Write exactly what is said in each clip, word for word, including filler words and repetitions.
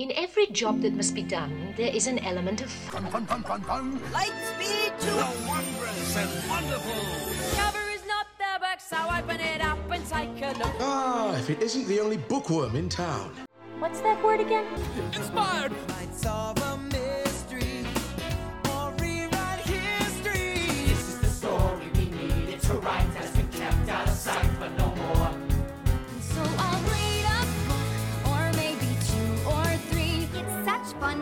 In every job that must be done, there is an element of fun, fun, fun, fun, fun. Light speed to the wondrous and wonderful. Cover is not the book, so open it up and take a look. Ah, if it isn't the only bookworm in town. What's that word again? Inspired. Might solve a mystery or rewrite history. This is the story we needed to write as we kept out of sight, but no more. So I'll read a book, or maybe two or three. It's such fun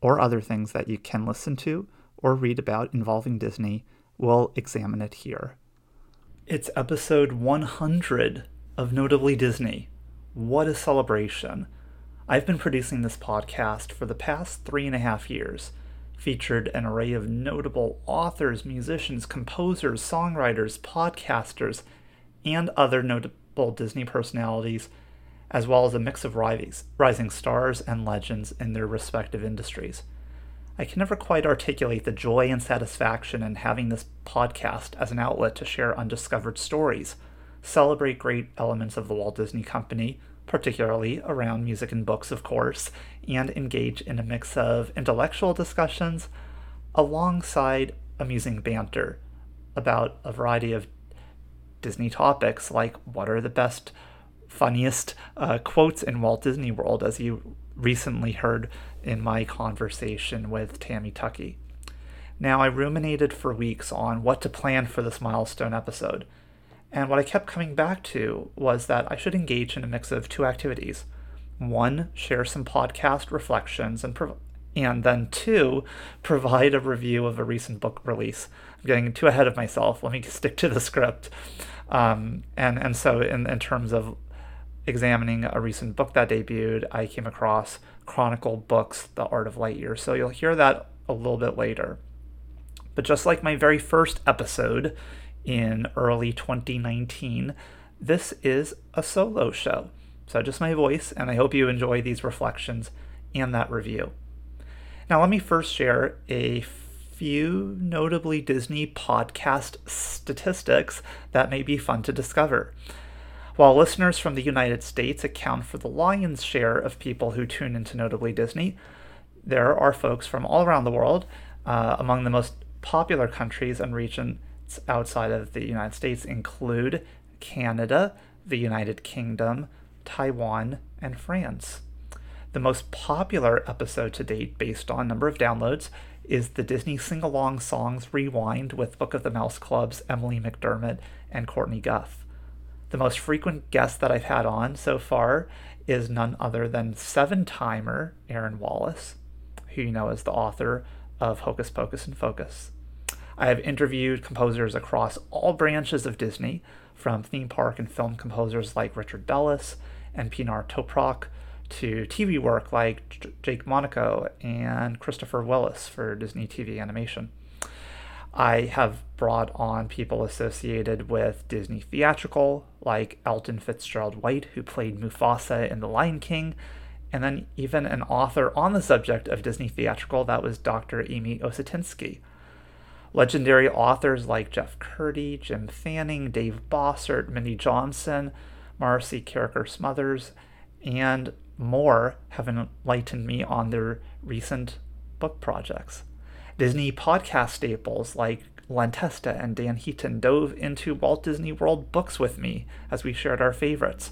or other things that you can listen to or read about involving Disney, we'll examine it here. It's episode one hundred of Notably Disney. What a celebration. I've been producing this podcast for the past three and a half years, featured an array of notable authors, musicians, composers, songwriters, podcasters, and other notable Disney personalities, as well as a mix of rising stars and legends in their respective industries. I can never quite articulate the joy and satisfaction in having this podcast as an outlet to share undiscovered stories, celebrate great elements of the Walt Disney Company, particularly around music and books, of course, and engage in a mix of intellectual discussions alongside amusing banter about a variety of Disney topics, like what are the best, funniest uh, quotes in Walt Disney World, as you recently heard in my conversation with Tammy Tucky. Now, I ruminated for weeks on what to plan for this milestone episode, and what I kept coming back to was that I should engage in a mix of two activities. One, share some podcast reflections, and prov- and then two, provide a review of a recent book release. I'm getting too ahead of myself. Let me stick to the script. Um, and, and so in, in terms of examining a recent book that debuted, I came across Chronicle Books, The Art of Lightyear. So you'll hear that a little bit later. But just like my very first episode in early twenty nineteen, this is a solo show. So just my voice, and I hope you enjoy these reflections and that review. Now let me first share a few Notably Disney podcast statistics that may be fun to discover. While listeners from the United States account for the lion's share of people who tune into Notably Disney, there are folks from all around the world, uh, among the most popular countries and regions outside of the United States include Canada, the United Kingdom, Taiwan, and France. The most popular episode to date, based on number of downloads, is the Disney Sing-Along Songs Rewind with Book of the Mouse Club's Emily McDermott and Courtney Guth. The most frequent guest that I've had on so far is none other than seven-timer Aaron Wallace, who you know is the author of Hocus Pocus and Focus. I have interviewed composers across all branches of Disney, from theme park and film composers like Richard Bellis and Pinar Toprak, to T V work like J- Jake Monaco and Christopher Willis for Disney T V animation. I have brought on people associated with Disney theatrical, like Alton Fitzgerald White, who played Mufasa in The Lion King, and then even an author on the subject of Disney theatrical, that was Doctor Amy Osatinsky. Legendary authors like Jeff Kurtti, Jim Fanning, Dave Bossert, Mindy Johnson, Marcy Carricker Smothers, and more have enlightened me on their recent book projects. Disney podcast staples like Lentesta and Dan Heaton dove into Walt Disney World books with me as we shared our favorites.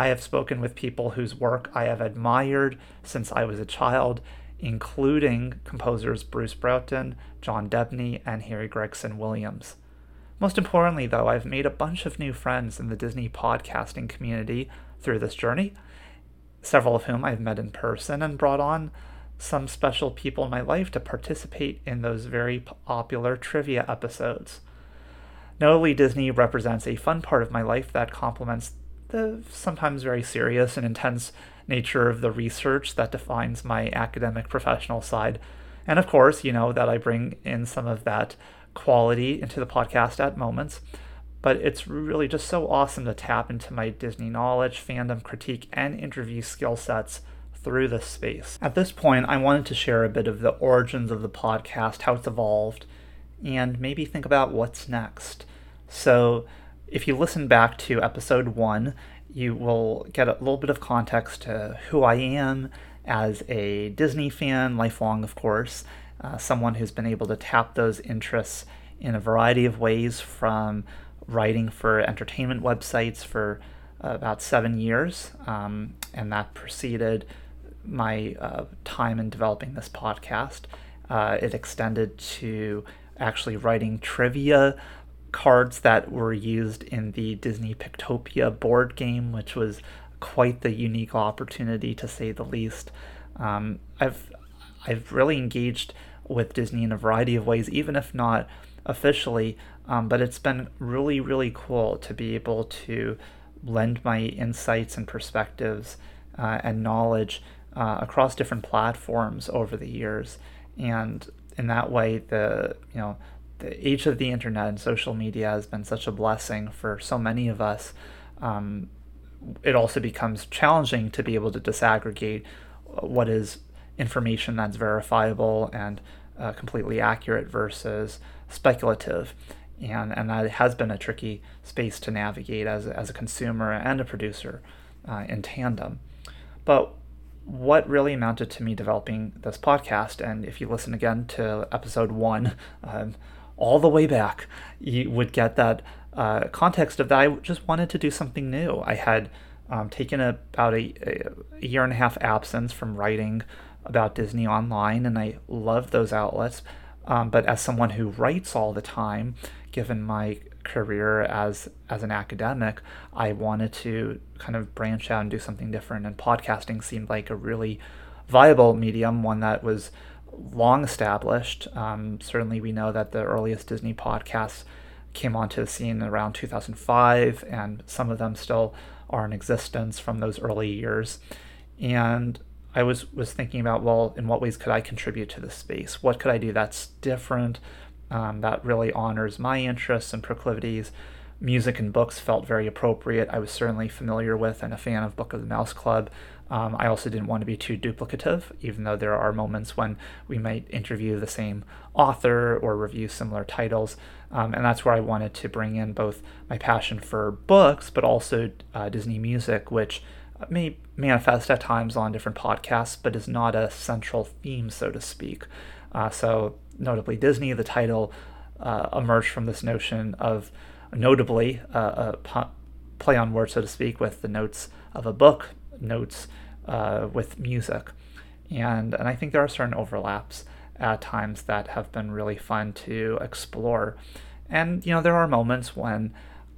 I have spoken with people whose work I have admired since I was a child, including composers Bruce Broughton, John Debney, and Harry Gregson Williams. Most importantly, though, I've made a bunch of new friends in the Disney podcasting community through this journey, several of whom I've met in person and brought on some special people in my life to participate in those very popular trivia episodes. Notably Disney represents a fun part of my life that complements the sometimes very serious and intense nature of the research that defines my academic professional side. And of course, you know that I bring in some of that quality into the podcast at moments, but it's really just so awesome to tap into my Disney knowledge, fandom, critique, and interview skill sets through this space. At this point, I wanted to share a bit of the origins of the podcast, how it's evolved, and maybe think about what's next. So if you listen back to episode one, you will get a little bit of context to who I am as a Disney fan, lifelong, of course, uh, someone who's been able to tap those interests in a variety of ways, from writing for entertainment websites for uh, about seven years, um, and that preceded my uh, time in developing this podcast. Uh, it extended to actually writing trivia cards that were used in the Disney Pictopia board game, which was quite the unique opportunity, to say the least. Um, I've I've really engaged with Disney in a variety of ways, even if not officially, um, but it's been really, really cool to be able to lend my insights and perspectives uh, and knowledge uh, across different platforms over the years. And in that way, the you know the age of the internet and social media has been such a blessing for so many of us. Um, it also becomes challenging to be able to disaggregate what is information that's verifiable and uh, completely accurate versus speculative. And and that has been a tricky space to navigate as, as a consumer and a producer uh, in tandem. But what really amounted to me developing this podcast, and if you listen again to episode one, um, all the way back, you would get that uh, context of that I just wanted to do something new. I had um, taken a, about a, a year and a half absence from writing about Disney online, and I love those outlets. Um, but as someone who writes all the time, given my career as as an academic, I wanted to kind of branch out and do something different, and podcasting seemed like a really viable medium, one that was long established. Um, certainly we know that the earliest Disney podcasts came onto the scene around two thousand five, and some of them still are in existence from those early years. And I was was thinking about, well, in what ways could I contribute to this space? What could I do that's different, um, that really honors my interests and proclivities? Music and books felt very appropriate. I was certainly familiar with and a fan of Book of the Mouse Club. Um, I also didn't want to be too duplicative, even though there are moments when we might interview the same author or review similar titles. Um, and that's where I wanted to bring in both my passion for books, but also uh, Disney music, which may manifest at times on different podcasts, but is not a central theme, so to speak. Uh, so Notably Disney, the title uh, emerged from this notion of notably, uh, a p- play on words, so to speak, with the notes of a book, notes uh, with music. And, and I think there are certain overlaps at times that have been really fun to explore. And, you know, there are moments when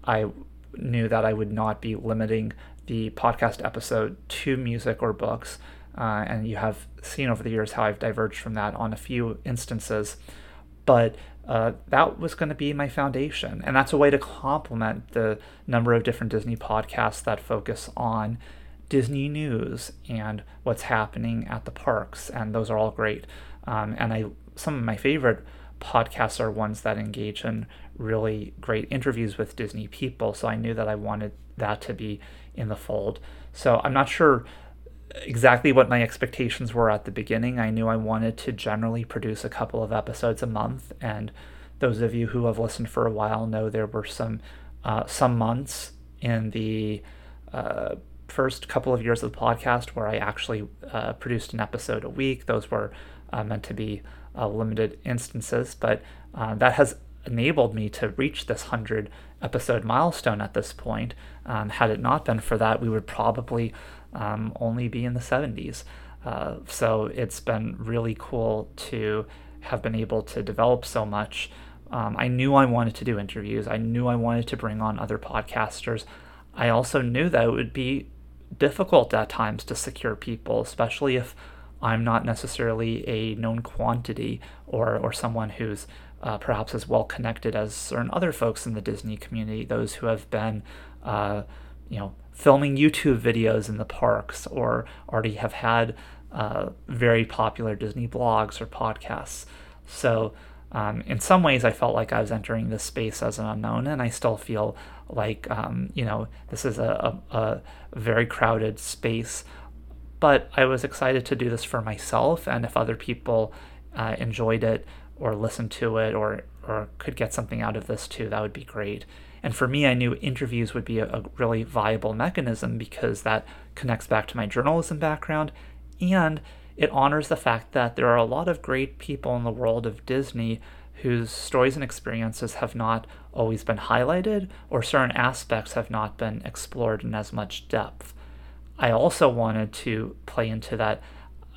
I knew that I would not be limiting the podcast episode to music or books, uh, and you have seen over the years how I've diverged from that on a few instances, but uh, that was going to be my foundation, and that's a way to complement the number of different Disney podcasts that focus on Disney news and what's happening at the parks, and those are all great. Um, and I some of my favorite podcasts are ones that engage in really great interviews with Disney people, so I knew that I wanted that to be in the fold. So I'm not sure exactly what my expectations were at the beginning. I knew I wanted to generally produce a couple of episodes a month, and those of you who have listened for a while know there were some uh, some months in the uh, first couple of years of the podcast where I actually uh, produced an episode a week. Those were uh, meant to be uh, limited instances, but uh, that has enabled me to reach this one hundred episode milestone at this point, Um, had it not been for that, we would probably um, only be in the seventies. Uh, so it's been really cool to have been able to develop so much. Um, I knew I wanted to do interviews. I knew I wanted to bring on other podcasters. I also knew that it would be difficult at times to secure people, especially if I'm not necessarily a known quantity or or someone who's uh, perhaps as well connected as certain other folks in the Disney community, those who have been uh, you know, filming YouTube videos in the parks or already have had uh, very popular Disney blogs or podcasts. So um, in some ways, I felt like I was entering this space as an unknown, and I still feel like, um, you know, this is a, a, a very crowded space. But I was excited to do this for myself, and if other people uh, enjoyed it or listened to it or or could get something out of this too, that would be great. And for me, I knew interviews would be a, a really viable mechanism because that connects back to my journalism background, and it honors the fact that there are a lot of great people in the world of Disney whose stories and experiences have not always been highlighted, or certain aspects have not been explored in as much depth. I also wanted to play into that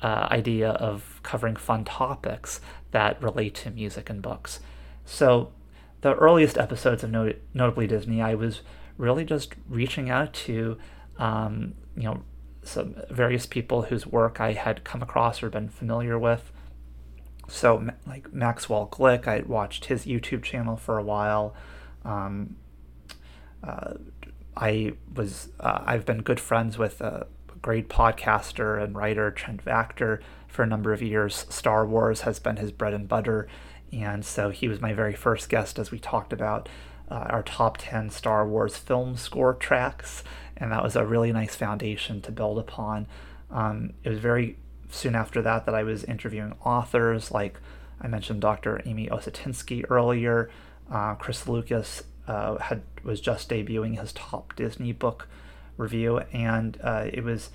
uh, idea of covering fun topics that relate to music and books. So the earliest episodes of Not- Notably Disney, I was really just reaching out to, um, you know, some various people whose work I had come across or been familiar with. So like Maxwell Glick, I watched his YouTube channel for a while. Um, uh, I was, uh, I've been good friends with a great podcaster and writer, Trent Vactor, for a number of years. Star Wars has been his bread and butter, and so he was my very first guest as we talked about uh, our top ten Star Wars film score tracks, and that was a really nice foundation to build upon. Um, it was very soon after that that I was interviewing authors, like I mentioned Doctor Amy Osatinsky earlier. uh, Chris Lucas Uh, had was just debuting his top Disney book review, and uh, it was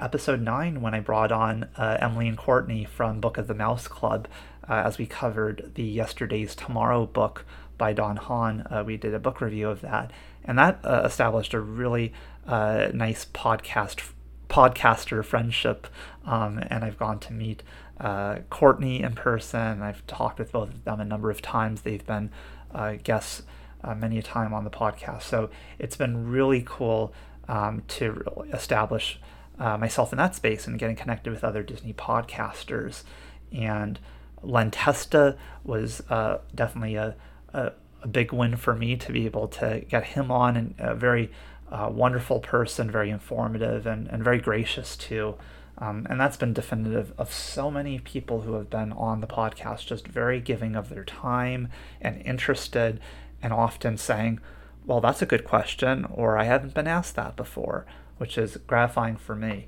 episode nine when I brought on uh, Emily and Courtney from Book of the Mouse Club uh, as we covered the Yesterday's Tomorrow book by Don Hahn. Uh, we did a book review of that, and that uh, established a really uh, nice podcast podcaster friendship, um, and I've gone to meet uh, Courtney in person. I've talked with both of them a number of times. They've been uh, guests Uh, many a time on the podcast. So it's been really cool um, to really establish uh, myself in that space and getting connected with other Disney podcasters. And Lentesta was uh, definitely a, a, a big win for me to be able to get him on, and a very uh, wonderful person, very informative and, and very gracious too. Um, and that's been definitive of so many people who have been on the podcast, just very giving of their time and interested, and often saying, well, that's a good question, or I haven't been asked that before, which is gratifying for me.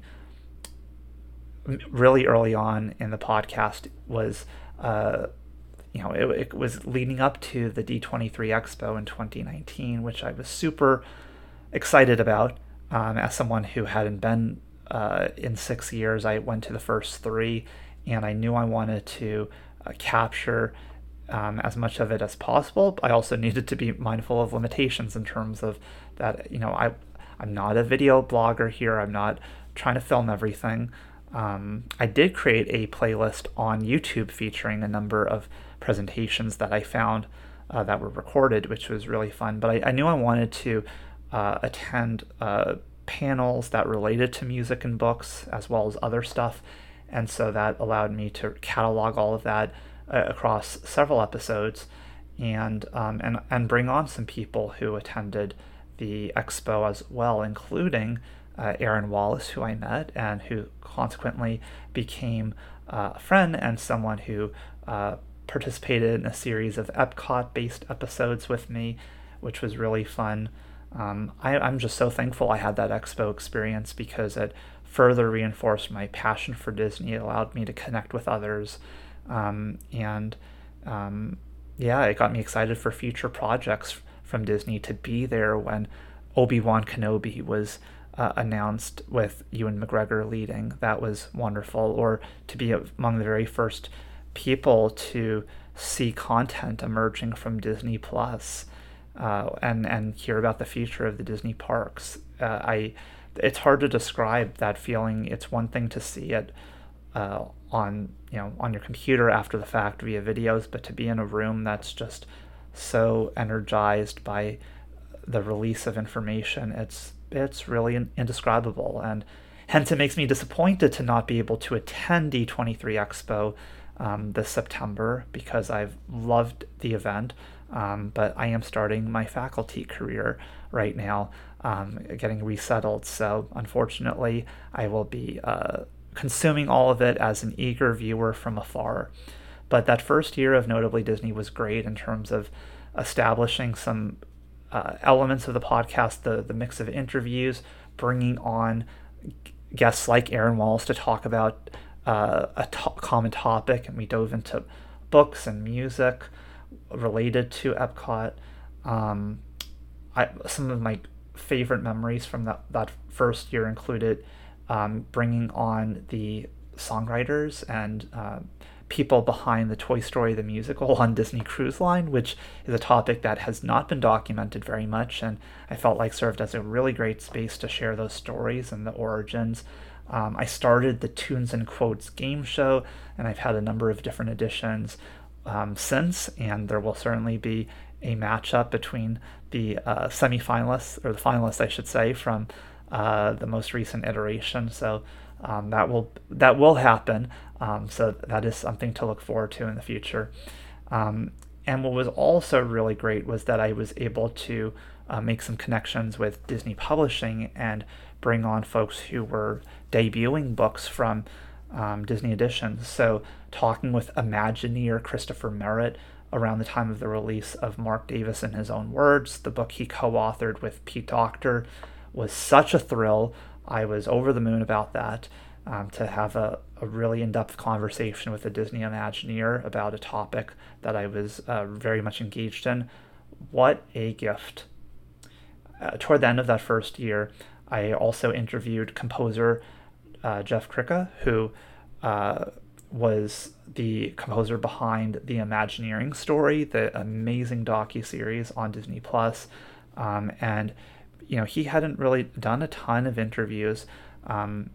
Really early on in the podcast was, uh, you know, it, it was leading up to the D twenty-three Expo in twenty nineteen, which I was super excited about. Um, as someone who hadn't been uh, in six years, I went to the first three, and I knew I wanted to uh, capture Um, as much of it as possible. I also needed to be mindful of limitations in terms of that, you know, I, I'm not a video blogger here. I'm not trying to film everything. Um, I did create a playlist on YouTube featuring a number of presentations that I found uh, that were recorded, which was really fun. But I, I knew I wanted to uh, attend uh, panels that related to music and books as well as other stuff. And so that allowed me to catalog all of that across several episodes, and um, and and bring on some people who attended the expo as well, including uh, Aaron Wallace, who I met and who consequently became uh, a friend and someone who uh, participated in a series of Epcot-based episodes with me, which was really fun. Um, I, I'm just so thankful I had that expo experience because it further reinforced my passion for Disney. It allowed me to connect with others. Um, and, um, yeah, it got me excited for future projects f- from Disney to be there when Obi-Wan Kenobi was uh, announced with Ewan McGregor leading. That was wonderful. Or to be among the very first people to see content emerging from Disney Plus. uh, and and hear about the future of the Disney parks. Uh, I it's hard to describe that feeling. It's one thing to see it uh, on you know on your computer after the fact via videos, but to be in a room that's just so energized by the release of information, it's it's really indescribable. And hence it makes me disappointed to not be able to attend D twenty-three Expo um, this September, because I've loved the event, um, but I am starting my faculty career right now, um, getting resettled. So unfortunately, I will be uh, consuming all of it as an eager viewer from afar. But that first year of Notably Disney was great in terms of establishing some uh, elements of the podcast, the, the mix of interviews, bringing on guests like Aaron Wallace to talk about uh, a to- common topic, and we dove into books and music related to Epcot. Um, I, some of my favorite memories from that, that first year included um, bringing on the songwriters and uh, people behind the Toy Story the musical on Disney Cruise Line, which is a topic that has not been documented very much, and I felt like served as a really great space to share those stories and the origins. Um, I started the Tunes and Quotes game show, and I've had a number of different editions um, since, and there will certainly be a matchup between the uh, semi-finalists, or the finalists, I should say, from uh, the most recent iteration. So Um, that will that will happen, um, so that is something to look forward to in the future. Um, and what was also really great was that I was able to uh, make some connections with Disney Publishing and bring on folks who were debuting books from um, Disney Editions. So talking with Imagineer Christopher Merritt around the time of the release of Mark Davis in His Own Words, the book he co-authored with Pete Docter, was such a thrill. I was over the moon about that, um, to have a, a really in-depth conversation with a Disney Imagineer about a topic that I was uh, very much engaged in. What a gift. Uh, toward the end of that first year, I also interviewed composer uh, Jeff Kurtti, who uh, was the composer behind The Imagineering Story, the amazing docuseries on Disney Plus, um, and you know, he hadn't really done a ton of interviews um,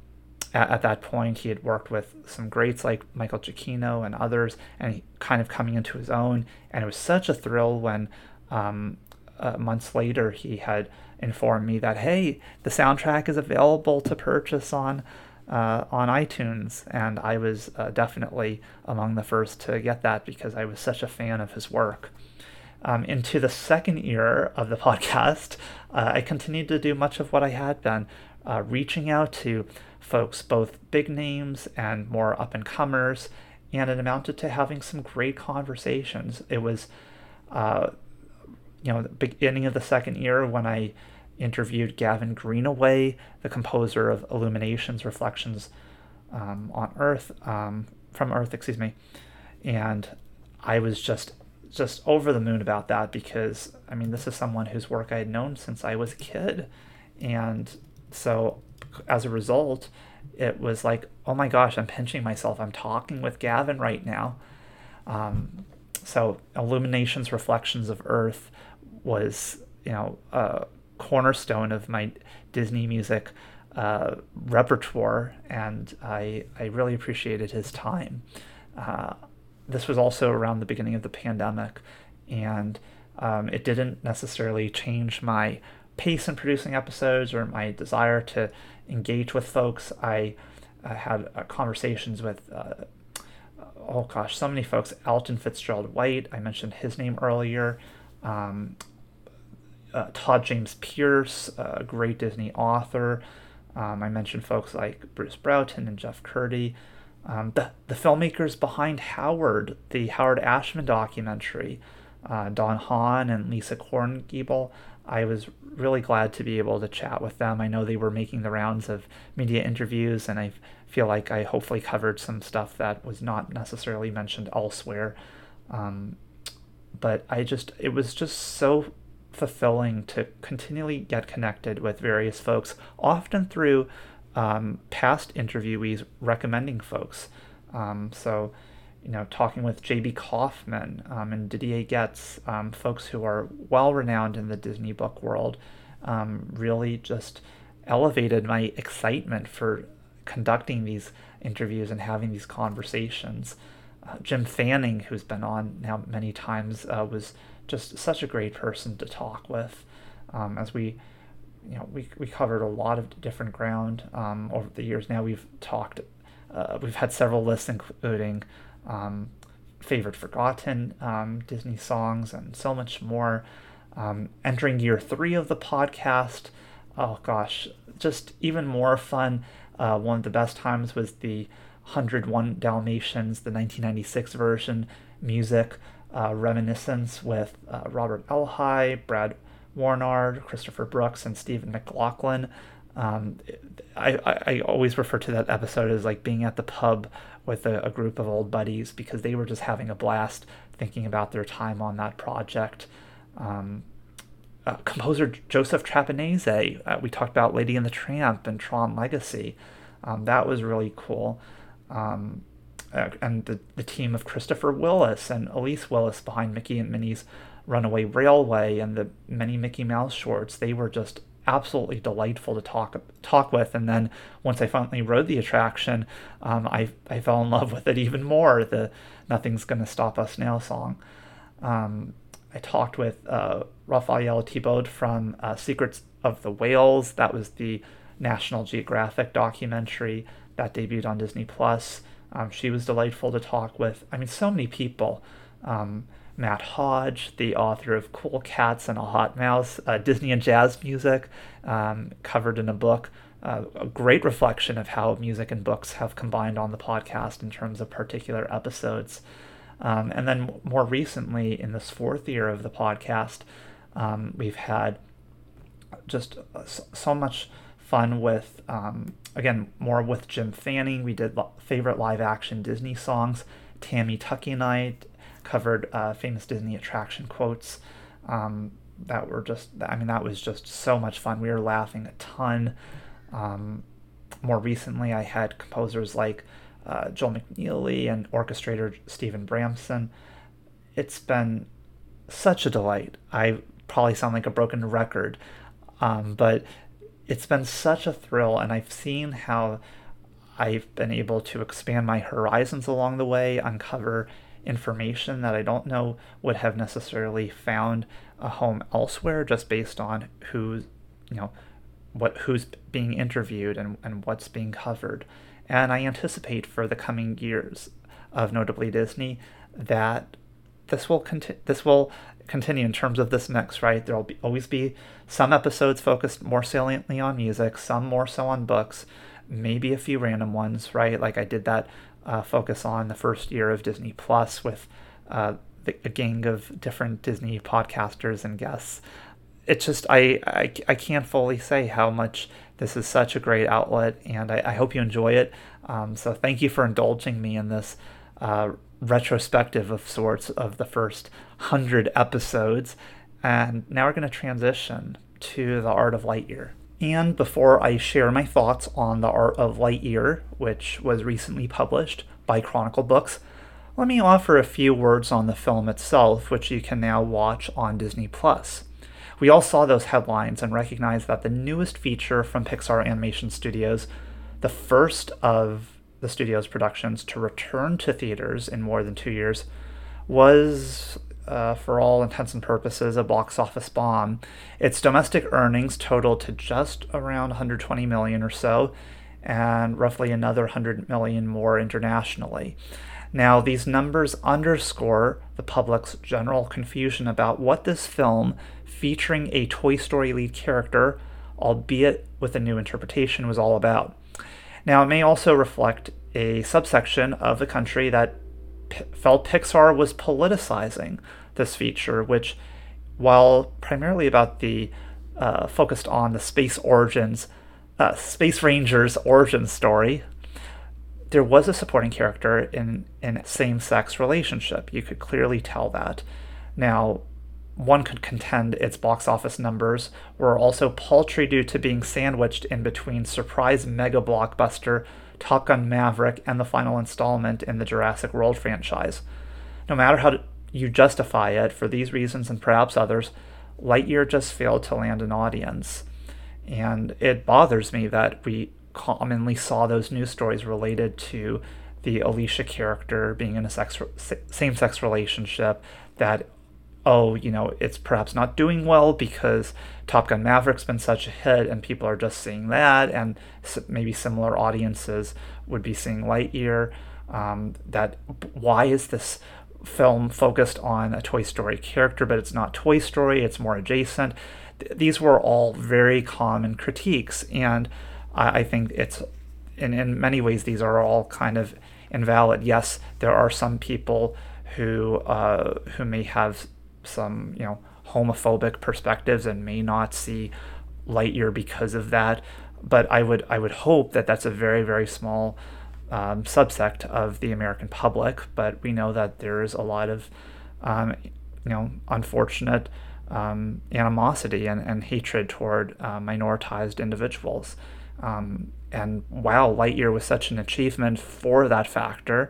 at, at that point. He had worked with some greats like Michael Giacchino and others, and he kind of coming into his own. And it was such a thrill when um, uh, months later he had informed me that, hey, the soundtrack is available to purchase on uh, on iTunes. And I was uh, definitely among the first to get that because I was such a fan of his work. Um, into the second year of the podcast, uh, I continued to do much of what I had been, uh, reaching out to folks, both big names and more up-and-comers, and it amounted to having some great conversations. It was, uh, you know, the beginning of the second year when I interviewed Gavin Greenaway, the composer of Illuminations, Reflections um, on Earth, um, from Earth, excuse me, and I was just just over the moon about that because, I mean, this is someone whose work I had known since I was a kid. And so as a result, it was like, oh my gosh, I'm pinching myself. I'm talking with Gavin right now. Um, so Illuminations, Reflections of Earth was, you know, a cornerstone of my Disney music uh, repertoire. And I, I really appreciated his time. Uh, This was also around the beginning of the pandemic, and um, it didn't necessarily change my pace in producing episodes or my desire to engage with folks. I uh, had uh, conversations with, uh, oh gosh, so many folks. Alton Fitzgerald White, I mentioned his name earlier. Um, uh, Todd James Pierce, a great Disney author. Um, I mentioned folks like Bruce Broughton and Jeff Kurtti. Um, the, the filmmakers behind Howard, the Howard Ashman documentary, uh, Don Hahn and Lisa Korngiebel. I was really glad to be able to chat with them. I know they were making the rounds of media interviews, and I feel like I hopefully covered some stuff that was not necessarily mentioned elsewhere. Um, but I just, it was just so fulfilling to continually get connected with various folks, often through Um, past interviewees recommending folks. Um, so you know, talking with J B Kaufman um, and Didier Getz, um, folks who are well-renowned in the Disney book world, um, really just elevated my excitement for conducting these interviews and having these conversations. Uh, Jim Fanning, who's been on now many times, uh, was just such a great person to talk with. Um, as we, you know, we we covered a lot of different ground um, over the years. Now we've talked, uh, we've had several lists, including um, favorite forgotten um, Disney songs and so much more. Um, entering year three of the podcast. Oh gosh, just even more fun. Uh, one of the best times was the one oh one Dalmatians, the nineteen ninety-six version, music uh, reminiscence with uh, Robert Elhai, Brad Warnard, Christopher Brooks, and Stephen McLaughlin. Um, I, I, I always refer to that episode as like being at the pub with a, a group of old buddies, because they were just having a blast thinking about their time on that project. Um, uh, composer Joseph Trapanese, uh, we talked about Lady and the Tramp and Tron Legacy. Um, that was really cool. Um, and the, the team of Christopher Willis and Elise Willis behind Mickey and Minnie's Runaway Railway and the many Mickey Mouse shorts, they were just absolutely delightful to talk talk with. And then once I finally rode the attraction, um, I I fell in love with it even more. The Nothing's Gonna Stop Us Now song. Um, I talked with uh, Raphael Thibaud from uh, Secrets of the Whales. That was the National Geographic documentary that debuted on Disney Plus. Um, she was delightful to talk with. I mean, so many people. Um, Matt Hodge, the author of Cool Cats and a Hot Mouse, uh, Disney and Jazz Music, um, covered in a book. Uh, a great reflection of how music and books have combined on the podcast in terms of particular episodes. Um, and then more recently, in this fourth year of the podcast, um, we've had just so much fun with, um, again, more with Jim Fanning. We did lo- favorite live-action Disney songs. Tammy Tucky and I covered uh, famous Disney attraction quotes um, that were just, I mean, that was just so much fun. We were laughing a ton. Um, more recently, I had composers like uh, Joel McNeely and orchestrator Stephen Bramson. It's been such a delight. I probably sound like a broken record, um, but it's been such a thrill, and I've seen how I've been able to expand my horizons along the way, uncover information that I don't know would have necessarily found a home elsewhere, just based on who's, you know, what who's being interviewed and, and what's being covered. And I anticipate for the coming years of Notably Disney that this will conti- this will continue in terms of this mix, right? There'll be, always be some episodes focused more saliently on music, some more so on books, maybe a few random ones, right? Like I did that Uh, focus on the first year of Disney Plus with uh, the, a gang of different Disney podcasters and guests. It's just, I, I, I can't fully say how much this is such a great outlet, and I, I hope you enjoy it. Um, so thank you for indulging me in this uh, retrospective of sorts of the first one hundred episodes. And now we're going to transition to The Art of Lightyear. And before I share my thoughts on The Art of Lightyear, which was recently published by Chronicle Books, let me offer a few words on the film itself, which you can now watch on Disney+. We all saw those headlines and recognized that the newest feature from Pixar Animation Studios, the first of the studio's productions to return to theaters in more than two years, was, Uh, for all intents and purposes, a box office bomb. Its domestic earnings totaled to just around one hundred twenty million dollars or so, and roughly another one hundred million dollars more internationally. Now, these numbers underscore the public's general confusion about what this film, featuring a Toy Story lead character, albeit with a new interpretation, was all about. Now, it may also reflect a subsection of the country that P- felt Pixar was politicizing this feature, which, while primarily about the uh, focused on the space origins, uh, Space Rangers origin story, there was a supporting character in in same-sex relationship. You could clearly tell that. Now, one could contend its box office numbers were also paltry due to being sandwiched in between surprise mega blockbuster Top Gun Maverick, and the final installment in the Jurassic World franchise. No matter how you justify it, for these reasons and perhaps others, Lightyear just failed to land an audience. And it bothers me that we commonly saw those news stories related to the Alicia character being in a sex, same-sex relationship, that, oh, you know, it's perhaps not doing well because Top Gun Maverick's been such a hit and people are just seeing that, and maybe similar audiences would be seeing Lightyear. Um, that why is this film focused on a Toy Story character, but it's not Toy Story, it's more adjacent? Th- these were all very common critiques, and I, I think it's, in, in many ways, these are all kind of invalid. Yes, there are some people who uh, who may have some, you know, homophobic perspectives and may not see Lightyear because of that. But I would I would hope that that's a very, very small um, subsect of the American public. But we know that there is a lot of, um, you know, unfortunate um, animosity and, and hatred toward uh, minoritized individuals. Um, and wow, Lightyear was such an achievement for that factor,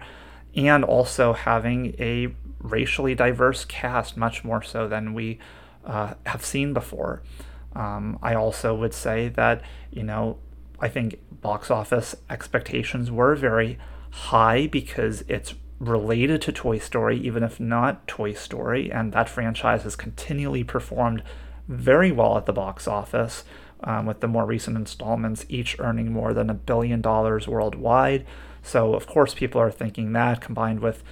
and also having a racially diverse cast, much more so than we uh, have seen before. Um, I also would say that, you know, I think box office expectations were very high because it's related to Toy Story, even if not Toy Story, and that franchise has continually performed very well at the box office, um, with the more recent installments each earning more than a billion dollars worldwide. So of course people are thinking that, combined with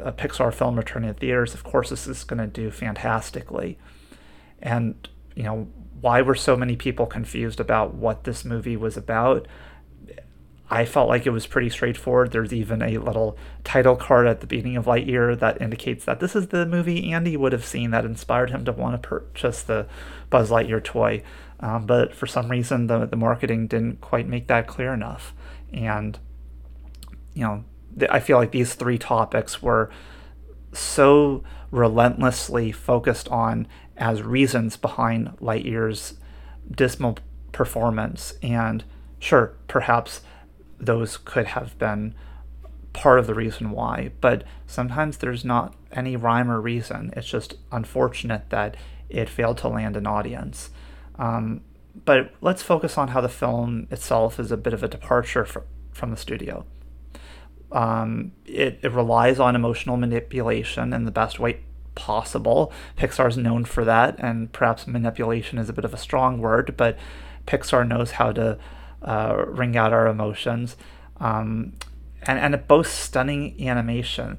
a Pixar film returning to theaters, of course this is going to do fantastically. And, you know, why were so many people confused about what this movie was about? I felt like it was pretty straightforward. There's even a little title card at the beginning of Lightyear that indicates that this is the movie Andy would have seen that inspired him to want to purchase the Buzz Lightyear toy. Um, but for some reason, the, the marketing didn't quite make that clear enough. And, you know, I feel like these three topics were so relentlessly focused on as reasons behind Lightyear's dismal performance. And sure, perhaps those could have been part of the reason why, but sometimes there's not any rhyme or reason. It's just unfortunate that it failed to land an audience. Um, but let's focus on how the film itself is a bit of a departure fr- from the studio. Um, it, it relies on emotional manipulation in the best way possible. Pixar is known for that, and perhaps manipulation is a bit of a strong word, but Pixar knows how to uh, wring out our emotions. Um, and, and it boasts stunning animation.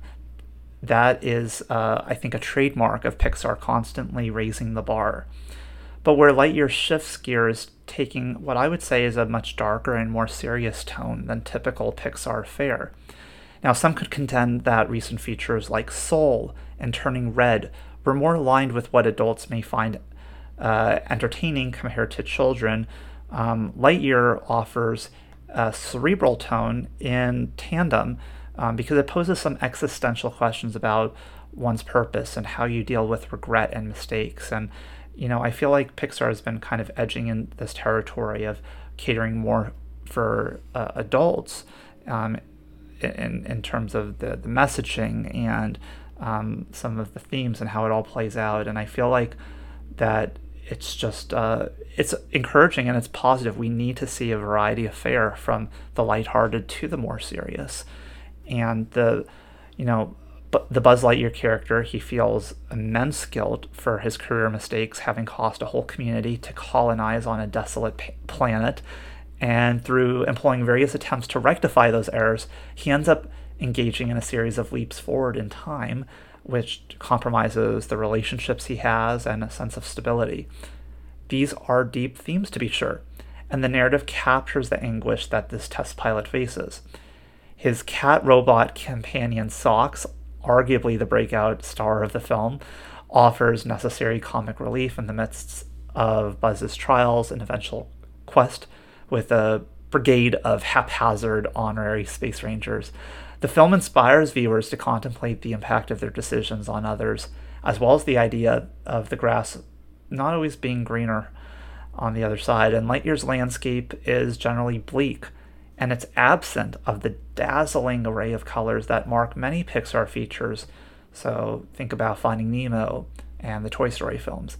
That is, uh, I think, a trademark of Pixar, constantly raising the bar. But where Lightyear shifts gear is taking what I would say is a much darker and more serious tone than typical Pixar fare. Now, some could contend that recent features like Soul and Turning Red were more aligned with what adults may find uh, entertaining compared to children. Um, Lightyear offers a cerebral tone in tandem um, because it poses some existential questions about one's purpose and how you deal with regret and mistakes. And you know, I feel like Pixar has been kind of edging in this territory of catering more for uh, adults um, in in terms of the, the messaging and um, some of the themes and how it all plays out. And I feel like that it's just, uh, it's encouraging and it's positive. We need to see a variety of fare, from the lighthearted to the more serious. And the, you know, But the Buzz Lightyear character, he feels immense guilt for his career mistakes, having cost a whole community to colonize on a desolate p- planet. And through employing various attempts to rectify those errors, he ends up engaging in a series of leaps forward in time, which compromises the relationships he has and a sense of stability. These are deep themes, to be sure, and the narrative captures the anguish that this test pilot faces. His cat robot companion, Socks, arguably the breakout star of the film, offers necessary comic relief in the midst of Buzz's trials and eventual quest with a brigade of haphazard honorary space rangers. The film inspires viewers to contemplate the impact of their decisions on others, as well as the idea of the grass not always being greener on the other side. And Lightyear's landscape is generally bleak, and it's absent of the dazzling array of colors that mark many Pixar features. So think about Finding Nemo and the Toy Story films.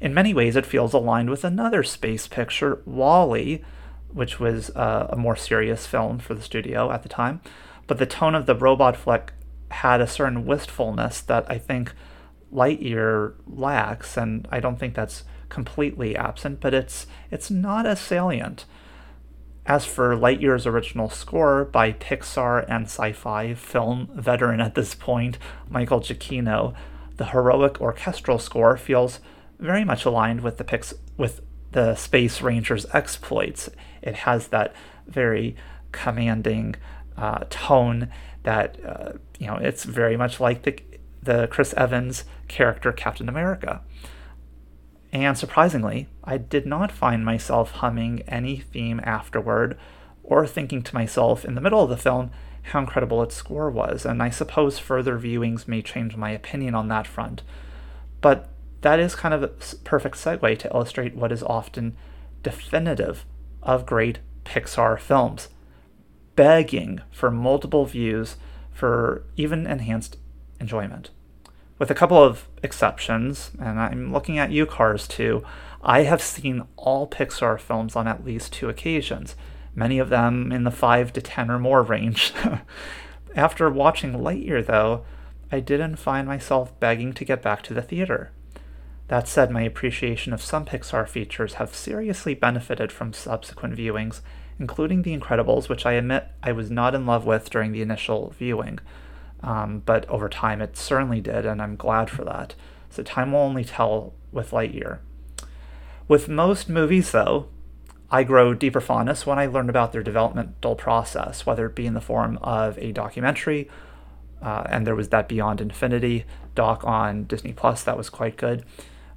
In many ways, it feels aligned with another space picture, WALL-E, which was uh, a more serious film for the studio at the time. But the tone of the robot flick had a certain wistfulness that I think Lightyear lacks, and I don't think that's completely absent, but it's it's not as salient. As for Lightyear's original score by Pixar and sci-fi film veteran at this point, Michael Giacchino, the heroic orchestral score feels very much aligned with the pix- with the Space Rangers' exploits. It has that very commanding uh, tone that uh, you know. It's very much like the the Chris Evans character Captain America. And surprisingly, I did not find myself humming any theme afterward, or thinking to myself in the middle of the film how incredible its score was. And I suppose further viewings may change my opinion on that front, but that is kind of a perfect segue to illustrate what is often definitive of great Pixar films, begging for multiple views for even enhanced enjoyment. With a couple of exceptions, and I'm looking at you, Cars, too, I have seen all Pixar films on at least two occasions, many of them in the five to ten or more range. After watching Lightyear, though, I didn't find myself begging to get back to the theater. That said, my appreciation of some Pixar features have seriously benefited from subsequent viewings, including The Incredibles, which I admit I was not in love with during the initial viewing. Um, but over time, it certainly did, and I'm glad for that. So time will only tell with Lightyear. With most movies, though, I grow deeper fondness when I learn about their developmental process, whether it be in the form of a documentary, uh, and there was that Beyond Infinity doc on Disney Plus that was quite good.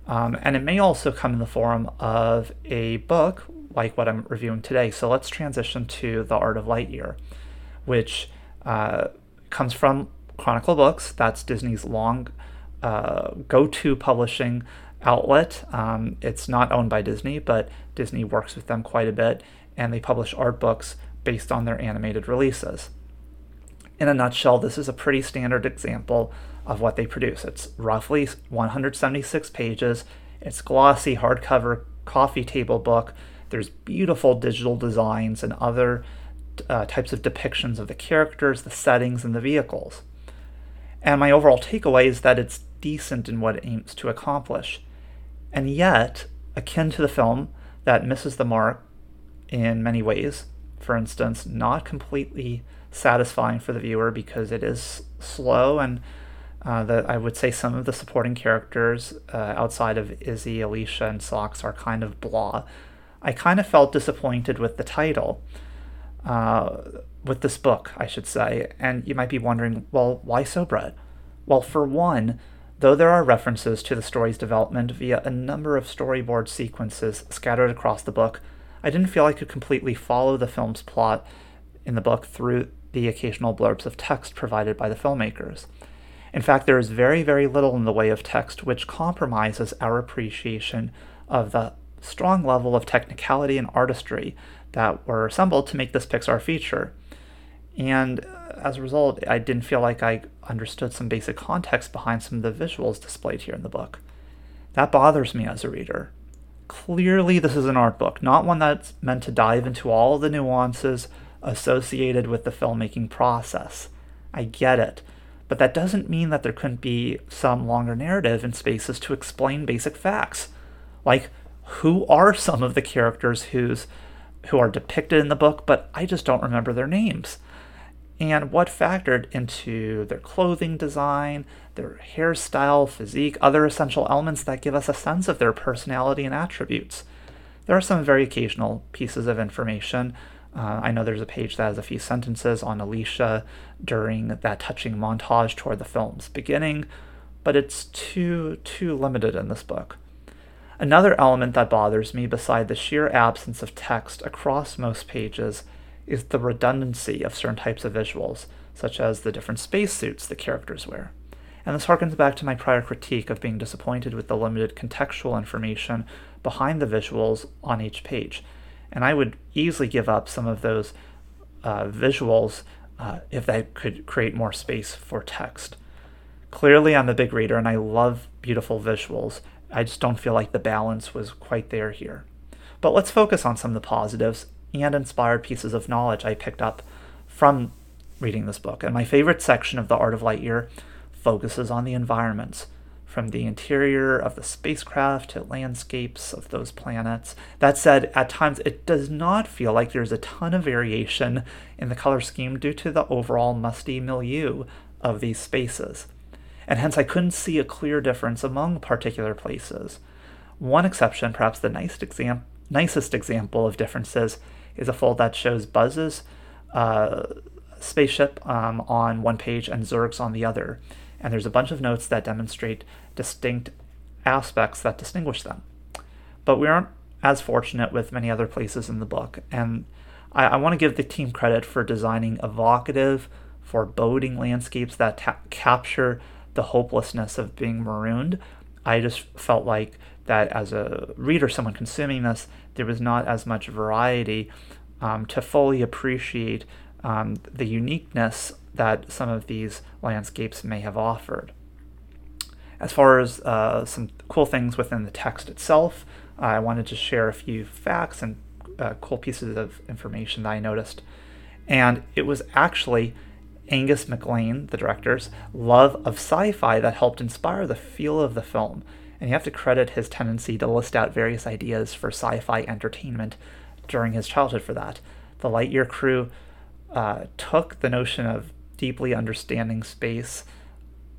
Um, and it may also come in the form of a book like what I'm reviewing today. So let's transition to The Art of Lightyear, which uh, comes from Chronicle Books. That's Disney's long uh, go-to publishing outlet. Um, it's not owned by Disney, but Disney works with them quite a bit, and they publish art books based on their animated releases. In a nutshell, this is a pretty standard example of what they produce. It's roughly one hundred seventy-six pages. It's glossy hardcover coffee table book. There's beautiful digital designs and other uh, types of depictions of the characters, the settings, and the vehicles. And my overall takeaway is that it's decent in what it aims to accomplish. And yet, akin to the film that misses the mark in many ways, for instance, not completely satisfying for the viewer because it is slow, and Uh, that I would say some of the supporting characters uh, outside of Izzy, Alicia, and Socks are kind of blah. I kind of felt disappointed with the title, uh, with this book, I should say. And you might be wondering, well, why so, Brett? Well, for one, though there are references to the story's development via a number of storyboard sequences scattered across the book, I didn't feel I could completely follow the film's plot in the book through the occasional blurbs of text provided by the filmmakers. In fact, there is very, very little in the way of text, which compromises our appreciation of the strong level of technicality and artistry that were assembled to make this Pixar feature. And as a result, I didn't feel like I understood some basic context behind some of the visuals displayed here in the book. That bothers me as a reader. Clearly, this is an art book, not one that's meant to dive into all the nuances associated with the filmmaking process. I get it. But that doesn't mean that there couldn't be some longer narrative and spaces to explain basic facts. Like, who are some of the characters who's, who are depicted in the book, but I just don't remember their names? And what factored into their clothing design, their hairstyle, physique, other essential elements that give us a sense of their personality and attributes? There are some very occasional pieces of information. Uh, I know there's a page that has a few sentences on Alicia during that touching montage toward the film's beginning, but it's too, too limited in this book. Another element that bothers me, beside the sheer absence of text across most pages, is the redundancy of certain types of visuals, such as the different spacesuits the characters wear. And this harkens back to my prior critique of being disappointed with the limited contextual information behind the visuals on each page. And I would easily give up some of those uh, visuals uh, if that could create more space for text. Clearly, I'm a big reader and I love beautiful visuals. I just don't feel like the balance was quite there here. But let's focus on some of the positives and inspired pieces of knowledge I picked up from reading this book. And my favorite section of The Art of Lightyear focuses on the environments, from the interior of the spacecraft to landscapes of those planets. That said, at times it does not feel like there's a ton of variation in the color scheme due to the overall musty milieu of these spaces. And hence I couldn't see a clear difference among particular places. One exception, perhaps the nicest, exam- nicest example of differences, is a fold that shows Buzz's uh, spaceship um, on one page and Zurg's on the other. And there's a bunch of notes that demonstrate distinct aspects that distinguish them. But we aren't as fortunate with many other places in the book, and I, I want to give the team credit for designing evocative, foreboding landscapes that ta- capture the hopelessness of being marooned. I just felt like that as a reader, someone consuming this, there was not as much variety um, to fully appreciate um, the uniqueness that some of these landscapes may have offered. As far as uh, some cool things within the text itself, I wanted to share a few facts and uh, cool pieces of information that I noticed. And it was actually Angus MacLean, the director's, love of sci-fi that helped inspire the feel of the film. And you have to credit his tendency to list out various ideas for sci-fi entertainment during his childhood for that. The Lightyear crew uh, took the notion of deeply understanding space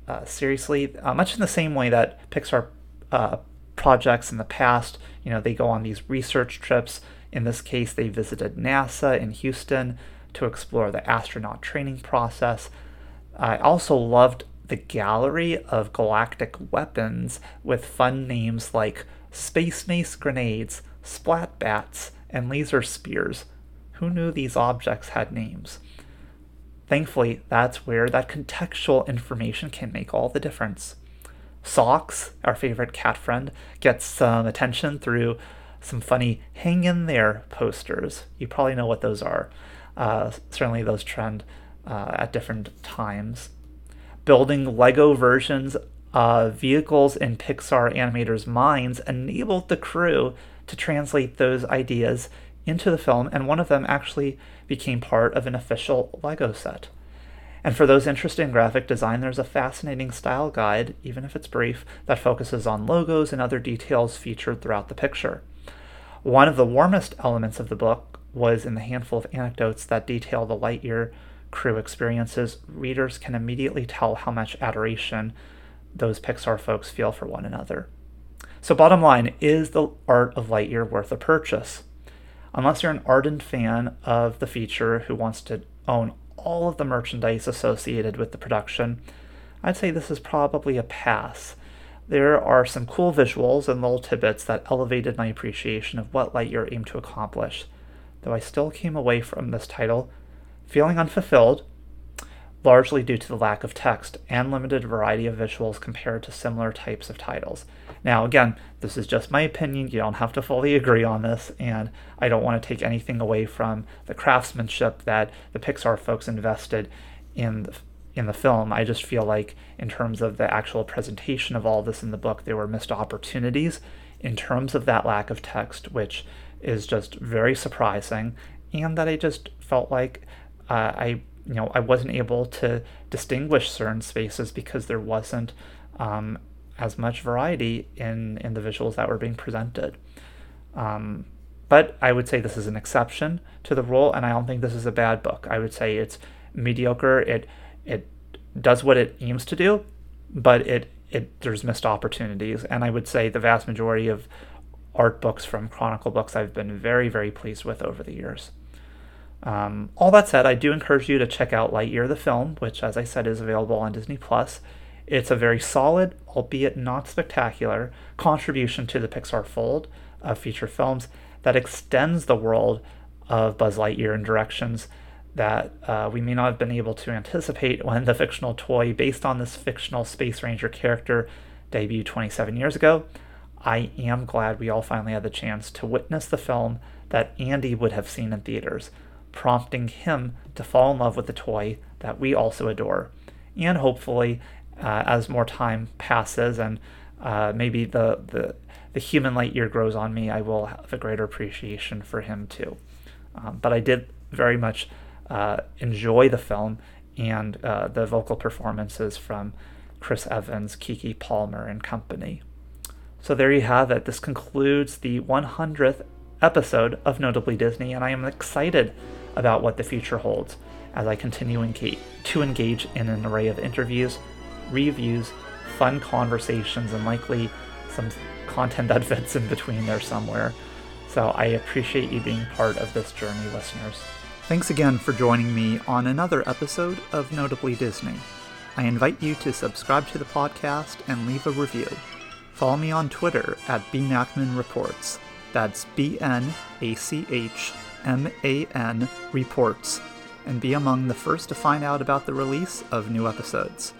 uh, seriously, uh, much in the same way that Pixar uh, projects in the past, you know, they go on these research trips. In this case, they visited NASA in Houston to explore the astronaut training process. I also loved the gallery of galactic weapons with fun names like Space Mace grenades, Splat Bats, and laser spears. Who knew these objects had names? Thankfully, that's where that contextual information can make all the difference. Socks, our favorite cat friend, gets some attention through some funny hang in there posters. You probably know what those are. Uh, certainly those trend uh, at different times. Building Lego versions of vehicles in Pixar animators' minds enabled the crew to translate those ideas into the film, and one of them actually became part of an official Lego set. And for those interested in graphic design, there's a fascinating style guide, even if it's brief, that focuses on logos and other details featured throughout the picture. One of the warmest elements of the book was in the handful of anecdotes that detail the Lightyear crew experiences. Readers can immediately tell how much adoration those Pixar folks feel for one another. So bottom line, is The Art of Lightyear worth a purchase? Unless you're an ardent fan of the feature who wants to own all of the merchandise associated with the production, I'd say this is probably a pass. There are some cool visuals and little tidbits that elevated my appreciation of what Lightyear aimed to accomplish, though I still came away from this title feeling unfulfilled, largely due to the lack of text and limited variety of visuals compared to similar types of titles. Now, again, this is just my opinion. You don't have to fully agree on this, and I don't want to take anything away from the craftsmanship that the Pixar folks invested in the, in the film. I just feel like in terms of the actual presentation of all this in the book, there were missed opportunities in terms of that lack of text, which is just very surprising, and that I just felt like uh, I... You know, I wasn't able to distinguish certain spaces because there wasn't um, as much variety in, in the visuals that were being presented. Um, but I would say this is an exception to the rule, and I don't think this is a bad book. I would say it's mediocre. It it does what it aims to do, but it it there's missed opportunities. And I would say the vast majority of art books from Chronicle Books I've been very, very pleased with over the years. Um, all that said, I do encourage you to check out Lightyear the film, which, as I said, is available on Disney Plus. It's a very solid, albeit not spectacular, contribution to the Pixar fold of feature films that extends the world of Buzz Lightyear in directions that uh, we may not have been able to anticipate when the fictional toy based on this fictional Space Ranger character debuted twenty-seven years ago. I am glad we all finally had the chance to witness the film that Andy would have seen in theaters. prompting him to fall in love with the toy that we also adore. And hopefully, uh, as more time passes and uh, maybe the, the the human Lightyear grows on me, I will have a greater appreciation for him too. Um, but I did very much uh, enjoy the film and uh, the vocal performances from Chris Evans, Keke Palmer, and company. So there you have it. This concludes the one hundredth episode of Notably Disney, and I am excited about what the future holds as I continue engage, to engage in an array of interviews, reviews, fun conversations, and likely some content that fits in between there somewhere. So I appreciate you being part of this journey, listeners. Thanks again for joining me on another episode of Notably Disney. I invite you to subscribe to the podcast and leave a review. Follow me on Twitter at B Nachman Reports. That's B N A C H M A N Reports. And be among the first to find out about the release of new episodes.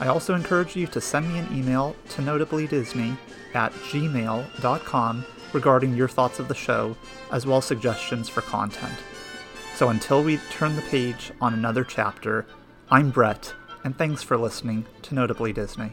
I also encourage you to send me an email to notablydisney at gmail dot com regarding your thoughts of the show, as well as suggestions for content. So until we turn the page on another chapter, I'm Brett, and thanks for listening to Notably Disney.